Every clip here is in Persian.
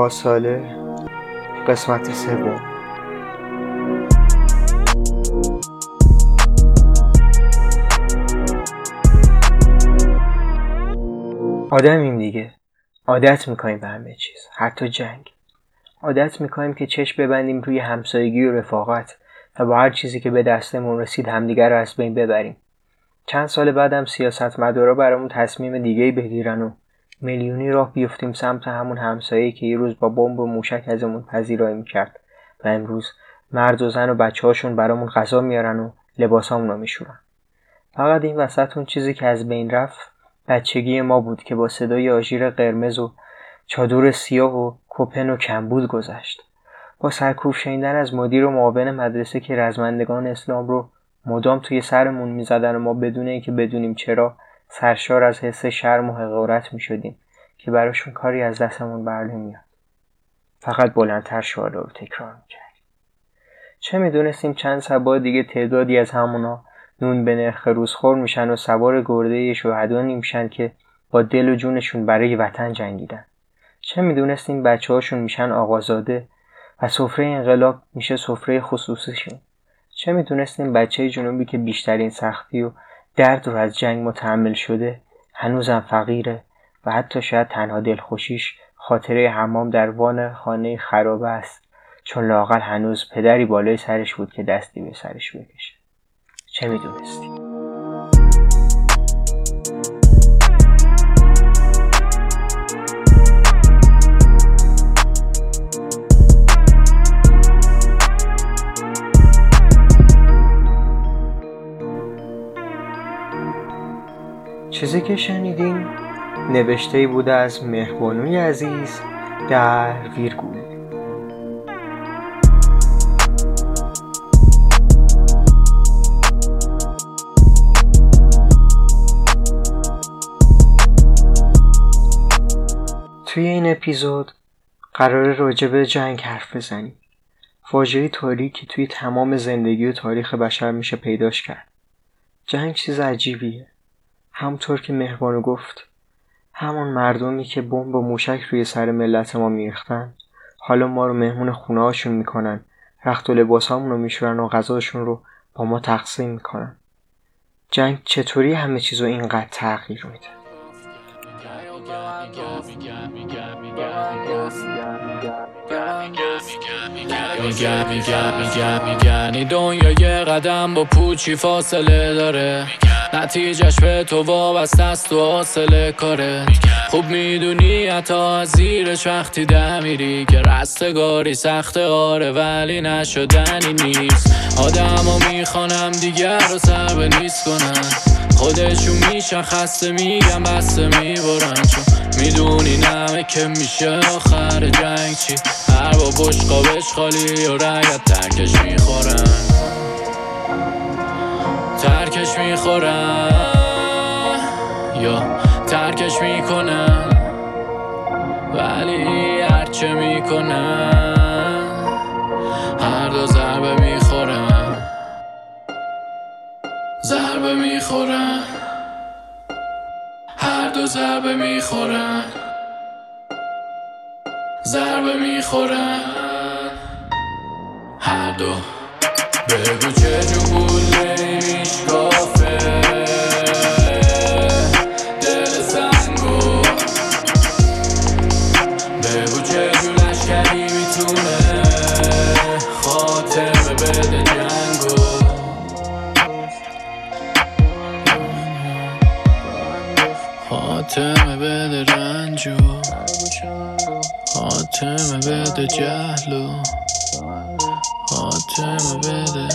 با ساله قسمت سوم. آدمیم دیگه، عادت میکنیم به همه چیز، حتی جنگ. عادت میکنیم که چشم ببندیم روی همسایگی و رفاقت و با هر چیزی که به دستمون رسید همدیگر رو از بین ببریم. چند سال بعدم سیاستمدارا برامون تصمیم دیگه‌ای بگیرن و میلیونی راه بیفتیم سمت همون همسایه‌ای که یه روز با بمب و موشک ازمون پذیرایی میکرد و امروز مرد و زن و بچه‌هاشون برامون غذا میارن و لباسامون رو میشورن. فقط این وسطون چیزی که از بین رفت بچگی ما بود که با صدای آژیر قرمز و چادر سیاه و کپن و کمبود گذشت. با سرکوف شنیدن از مدیر و معاون مدرسه که رزمندگان اسلام رو مدام توی سرمون میزدن و ما بدون اینکه بدونیم چرا سرشار از حس شرم و حقارت میشدیم که براشون کاری از دستمون بر نمیاد. فقط بلندتر شعارا رو تکرار میکردیم. چه میدونستیم چند سبا دیگه تعدادی از همونا نون به نرخ روزخور میشن و سوار گرده شهدا میشن که با دل و جونشون برای وطن جنگیدن. چه میدونستیم بچه‌هاشون میشن آقازاده و سفره انقلاب میشه سفره خصوصیشون. چه میدونستیم بچه جنوبی که بیشترین سختی و درد رو از جنگ متحمل شده هنوزم فقیره و حتی شاید تنها دلخوشیش خاطره حمام در وان خانه خرابه است، چون لااقل هنوز پدری بالای سرش بود که دستی به سرش بکشه. چه میدونستیم؟ چیزی که شنیدین نوشته‌ای بوده از مهربانوی عزیز در ویرگول. توی این اپیزود قراره راجع به جنگ حرف بزنیم، واژه‌ای تاریکی که توی تمام زندگی و تاریخ بشر میشه پیداش کرد. جنگ چیز عجیبیه، همطور که مهربانو گفت. همون مردمی که بمب و موشک روی سر ملت ما میریختن حالا ما رو مهمون خونه هاشون میکنن، رخت و لباس هامون رو میشورن و غذاشون رو با ما تقسیم میکنن. جنگ چطوری همه چیز رو اینقدر تغییر میده؟ میگنی دنیا یه قدم با پوچی فاصله داره، نتیجهش به تو وابسته است و حاصل کاره. خوب میدونی حتی از زیرش وقتی در میری که رستگاری سخته، آره ولی نشدنی نیست. آدم ها میخوانم دیگر رو سر به نیست کنن، خودشون میشن خسته، میگم بسته میبارن، چون میدونی نمه که میشه آخر جنگ چی. هر با بشقابش خالی و رایت ترکش میخورن یا ترکش میکنن، ولی هرچه میکنن هر دو ضربه میخورن هر دو ضربه میخورن هر دو. بگو چه جو گوله میشکافه دل سنگو، بگو چه جو لشکری میتونه خاتمه بده جنگو. خاتمه بده رنجو، خاتمه بده جهلو، خاتمه بده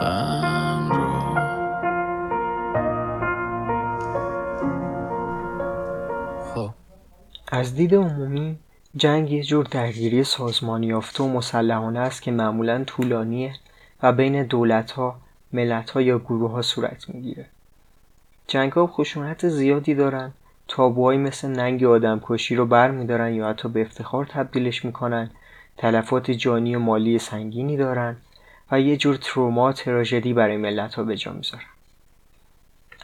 غم رو. خب از دید عمومی جنگ یه جور درگیری سازمان یافته و مسلحانه است که معمولاً طولانیه و بین دولت‌ها، ملت‌ها یا گروه‌ها صورت میگیره. جنگ‌ها خشونت زیادی دارن، تابوهایی مثل ننگ آدمکشی رو برمی‌دارن یا حتی به افتخار تبدیلش می‌کنن، تلفات جانی و مالی سنگینی دارن و یه جور تروما، تراژدی برای ملت‌ها به جا می‌ذارن.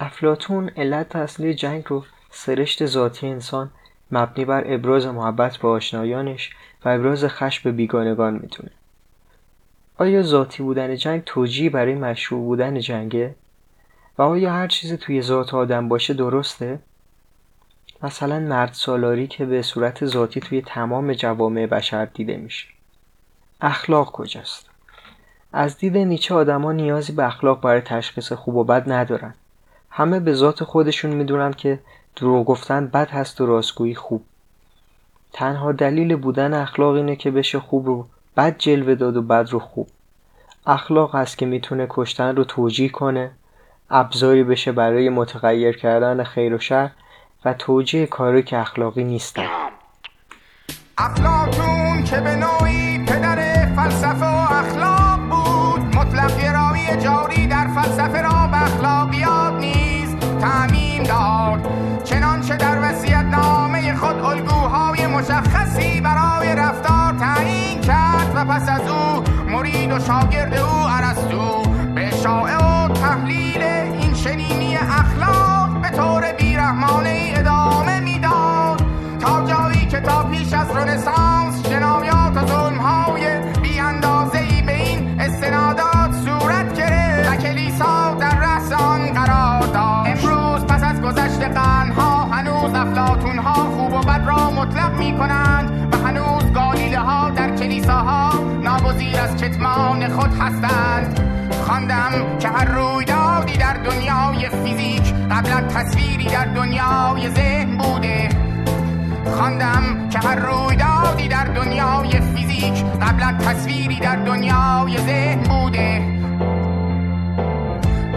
افلاطون علت اصلی جنگ رو سرشت ذاتی انسان مبنی بر ابراز محبت به آشنایانش و ابراز خشم به بیگانگان میتونه. آیا ذاتی بودن جنگ توجیه برای مشروع بودن جنگه؟ و آیا هر چیزی توی ذات آدم باشه درسته؟ مثلا مرد سالاری که به صورت ذاتی توی تمام جوامع بشر دیده میشه. اخلاق کجاست؟ از دید نیچه آدما نیازی به اخلاق برای تشخیص خوب و بد ندارن. همه به ذات خودشون میدونن که دروغ گفتن بد هست و راستگویی خوب. تنها دلیل بودن اخلاق اینه که بشه خوب رو بد جلوه داد و بد رو خوب. اخلاق هست که میتونه کشتن رو توجیه کنه، ابزاری بشه برای متغیر کردن خیر و شر و توجیه کاری که اخلاقی نیستن. افلاطون که به نوعی پدر فلسفه و اخلاق بود، مطلق گرایی جاری در فلسفه را به اخلاقیات نیز تعمیم داد، چنانچه در وصیت‌نامه خود الگوهای مشخصی برای رفتار تعیین کرد و پس از او مرید و شاگرد او ارسطو به شایع و تحلیل این شنینی اخلاق به طور بی‌رحمانه‌ای ادامه میداد تا جایی که تا پیش از رنسانس جنایات و ظلم‌های بی‌اندازه‌ای به این استنادات صورت گرفت و کلیسا در رأس آن قرار داشت. امروز پس از گذشت قرن‌ها هنوز افلاطون‌ها خوب و بد را مطلق می‌کنند و هنوز گالیله‌ها در کلیساها ناگزیر از کتمان خود هستند. خواندم که هر رویدادی در دنیای فیزیک قبلا تصویری در دنیای ذهن بوده. خواندم که هر رویدادی در دنیای فیزیک قبلا تصویری در دنیای ذهن بوده.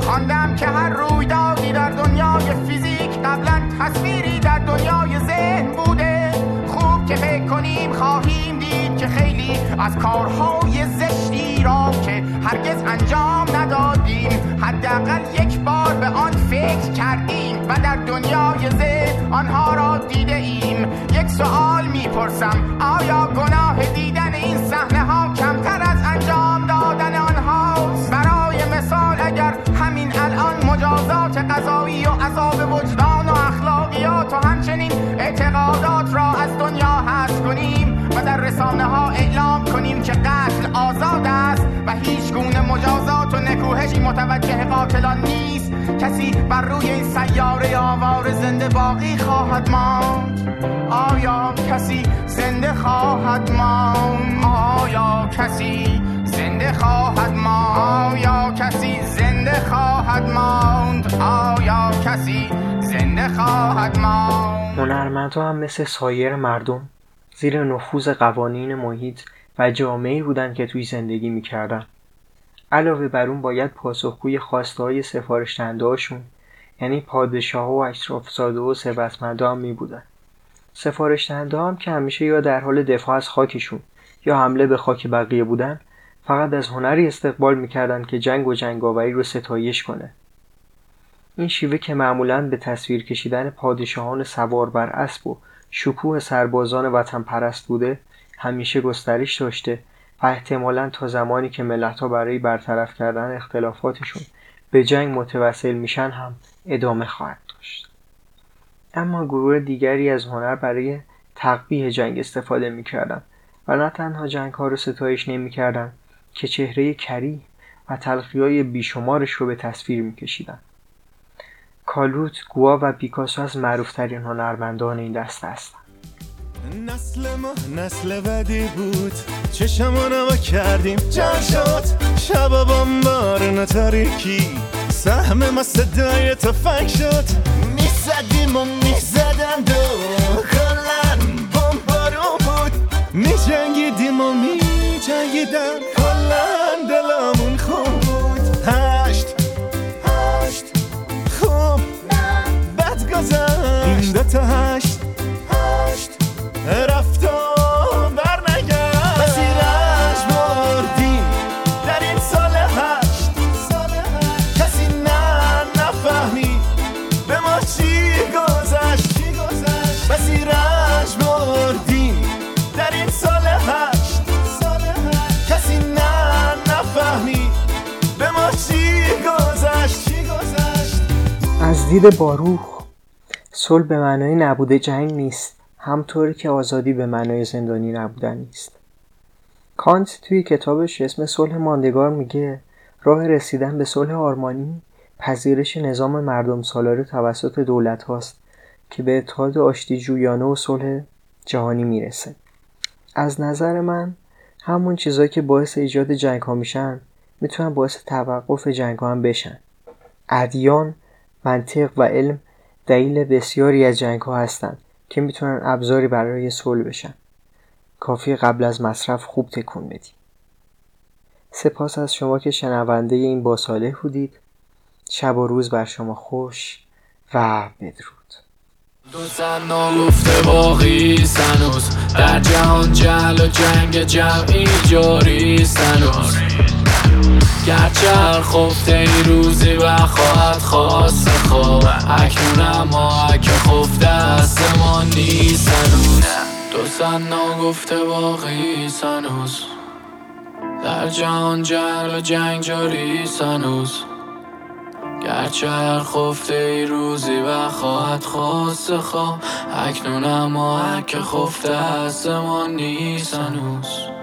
خواندم که هر رویدادی در دنیای فیزیک قبلا تصویری در دنیای ذهن بوده. خوب که فکر کنیم خواهیم دید که خیلی از کارهای زشتی را که هرگز انجام ندادیم حداقل یک بار به آن فکر کردیم و در دنیای ذهن آنها را دیده ایم. یک سوال میپرسم، آیا گناه دیدن این صحنه ها کمتر از انجام دادن آنهاست؟ برای مثال اگر همین الان مجازات قضایی و عذاب وجدان و اخلاقیات و همچنین اعتقادات را از دنیا حذف کنیم و در رسانه ها اعلام کنیم که قتل آزاد است و هیچ گونه مجازات و نکوهشی متوجه قاتلان نیست، کسی بر روی این سیاره آوار زنده باقی خواهد ماند؟ آیا کسی زنده خواهد ماند؟ آیا کسی زنده خواهد ماند؟ آیا کسی زنده خواهد ماند؟ آیا کسی زنده خواهد ماند؟ هنرمندها هم مثل سایر مردم زیر نفوذ قوانین محیط و جامعه‌ای بودند که توی زندگی می‌کردند. علاوه بر اون باید پاسخگوی خواسته‌های سفارش‌دهنده‌هاشون یعنی پادشاه‌ها و اشراف‌زاده و ثروتمندان می‌بودند. سفارش‌دهنده‌ها هم که همیشه یا در حال دفاع از خاکشون یا حمله به خاک بقیه بودن، فقط از هنری استقبال می‌کردند که جنگ و جنگاوری رو ستایش کنه. این شیوه که معمولاً به تصویر کشیدن پادشاهان سوار بر اسب و شکوه سربازان وطن پرست بوده، همیشه گسترش داشته و احتمالاً تا زمانی که ملت‌ها برای برطرف کردن اختلافاتشون به جنگ متوسل میشن هم ادامه خواهد داشت. اما گروه دیگری از هنر برای تقبیح جنگ استفاده میکردن و نه تنها جنگ‌ها رو ستایش نمیکردن که چهره کریه و تلخی‌های بیشمارش رو به تصویر میکشیدن. کالوت، گویا و پیکاسو از معروف‌ترین هنرمندان این دسته هستند. نسل ما نسل بدی بود، چشمون رو کردیم جمع شد، شبا بامبارن و تاریکی سهم ما صدای تفنگ شد، میزدیم و میزدند و کلن بامبارو بود، میجنگیدیم و میجنگیدن کلن دلامون خون بود. هشت خوب بد گذشت، این دوتا هشت رفت و برنگرد، مسیرش بردیم در این سال هشت کسی نفهمید به ما چی گذشت مسیرش بردیم در این سال هشت کسی نفهمید به ما چی گذشت. از دید باروخ صلح به معنای نبوده جنگ نیست همطوری که آزادی به معنای زندانی نبودن نیست. کانت توی کتابش اسم صلح ماندگار میگه راه رسیدن به صلح آرمانی پذیرش نظام مردم سالاره توسط دولت هاست که به اتحاد آشتی جویانه و صلح جهانی میرسه. از نظر من همون چیزایی که باعث ایجاد جنگ ها میشن میتونن باعث توقف جنگ ها هم بشن. ادیان، منطق و علم دلیل بسیاری از جنگ ها هستن که میتونن ابزاری برای صلح بشن. کافی قبل از مصرف خوب تکون بدی. سپاس از شما که شنونده این باصالح بودید. شب و روز بر شما خوش و بدرود. دو زن نگفته باقی سنوز در جهان جهل و جنگ جمعی جاری سنوز گرچه هر خفته این روزی و خواهد خواست خواب اکنون اما اکه خفته است ما نیست سنوز دو زن نگفته باقی سنوز در جهان جهل و جنگ جاری سنوز گرچه هر خفته ای روزی و خواهد خواست خواب اکنون اما که خفته است ما نیست هنوز.